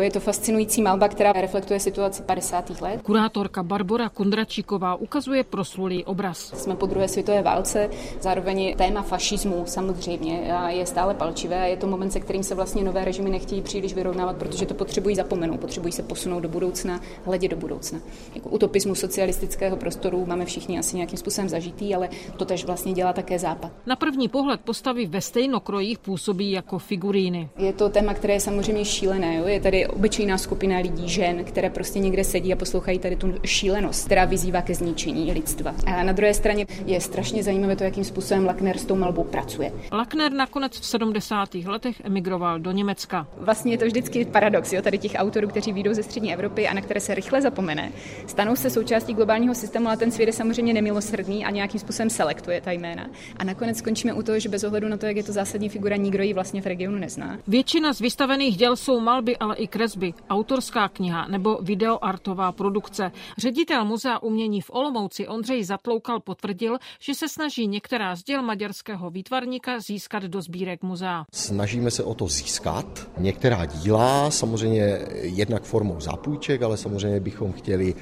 Je to fascinující malba, která reflektuje situaci 50. let. Kurátorka Barbora Kondračíková ukazuje proslulý obraz. Jsme po druhé světové válce, zároveň téma fašismu samozřejmě a je stále palčivé a je to moment, se kterým se vlastně nové režimy nechtějí příliš vyrovnávat, protože to potřebují zapomenout, potřebují se posunout do budoucna, hledět do budoucna. Jako utopismu socialistického prostoru máme všichni asi nějakým způsobem zažitý, ale to tež vlastně dělá také Západ. Na první pohled postavy ve stejnokrojích působí jako figuríny. Je to téma, které je samozřejmě šílené, jo? Je tady obyčejná skupina lidí, žen, které prostě někde sedí a poslouchají tady tu šílenost, která vyzývá ke zničení lidstva. A na druhé straně je strašně zajímavé to, jakým způsobem Lakner s tou malbou pracuje. Lakner nakonec v 70. letech emigroval do Německa. Vlastně je to vždycky paradox, jo, tady těch autorů, kteří vyjdou ze střední Evropy a na které se rychle zapomene, stanou se součástí globálního systému, a ten svět je samozřejmě nemilosrdný a nějakým způsobem selektuje ta jména. A nakonec skončíme u toho, že bez ohledu na to, jak je to zásadní figura, nikdo ji vlastně v regionu nezná. Většina z vystavených děl jsou malby, ale i kresby, autorská kniha nebo videoartová produkce. Ředitel Muzea umění v Olomouci Ondřej Zatloukal potvrdil, že se snaží některá z děl maďarského výtvarníka získat do sbírek muzea. Snažíme se o to získat. Některá díla, samozřejmě jednak formou zápůjček, ale samozřejmě bychom chtěli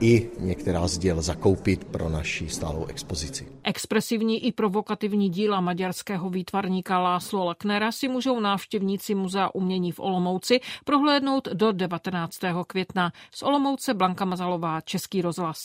i některá z děl zakoupit pro naši stálou expozici. Expresivní i provokativní díla maďarského výtvarníka László Laknera si můžou návštěvníci Muzea umění v Olomouci prohlédnout do 19. května. Z Olomouce Blanka Mazalová, Český rozhlas.